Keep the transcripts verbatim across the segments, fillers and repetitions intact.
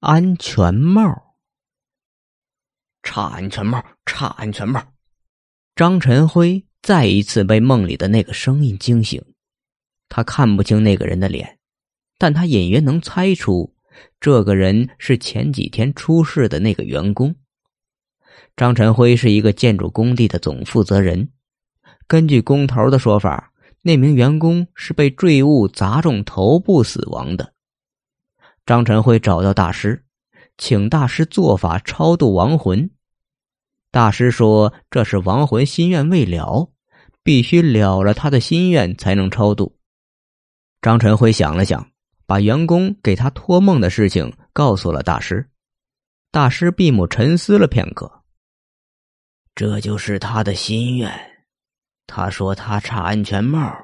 安全帽。差安全帽，差安全帽。张晨辉再一次被梦里的那个声音惊醒。他看不清那个人的脸，但他隐约能猜出这个人是前几天出事的那个员工。张晨辉是一个建筑工地的总负责人。根据工头的说法，那名员工是被坠物砸中头部死亡的。张晨辉找到大师，请大师做法超度亡魂。大师说这是亡魂心愿未了，必须了了他的心愿才能超度。张晨辉想了想，把员工给他托梦的事情告诉了大师。大师闭目沉思了片刻，这就是他的心愿。他说他差安全帽，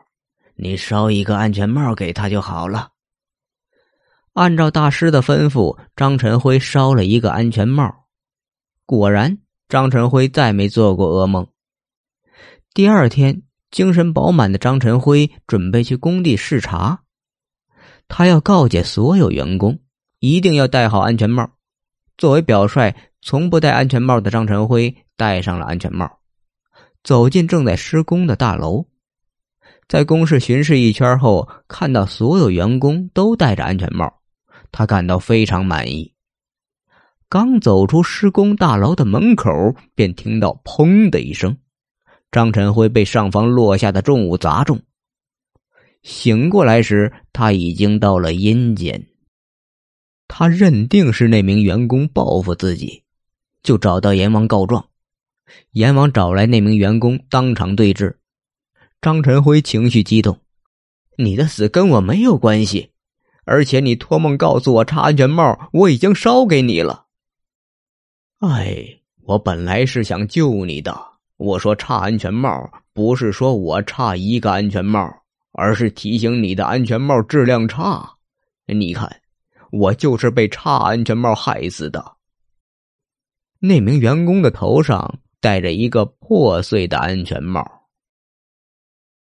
你烧一个安全帽给他就好了。按照大师的吩咐，张晨辉烧了一个安全帽。果然，张晨辉再没做过噩梦。第二天，精神饱满的张晨辉准备去工地视察。他要告诫所有员工，一定要戴好安全帽。作为表率，从不戴安全帽的张晨辉戴上了安全帽，走进正在施工的大楼。在工事巡视一圈后，看到所有员工都戴着安全帽，他感到非常满意。刚走出施工大楼的门口，便听到砰的一声，张晨辉被上方落下的重物砸中。醒过来时，他已经到了阴间。他认定是那名员工报复自己，就找到阎王告状。阎王找来那名员工，当场对质。张晨辉情绪激动，你的死跟我没有关系，而且你托梦告诉我插安全帽，我已经烧给你了。哎，我本来是想救你的，我说插安全帽，不是说我插一个安全帽，而是提醒你的安全帽质量差。你看，我就是被插安全帽害死的。那名员工的头上戴着一个破碎的安全帽。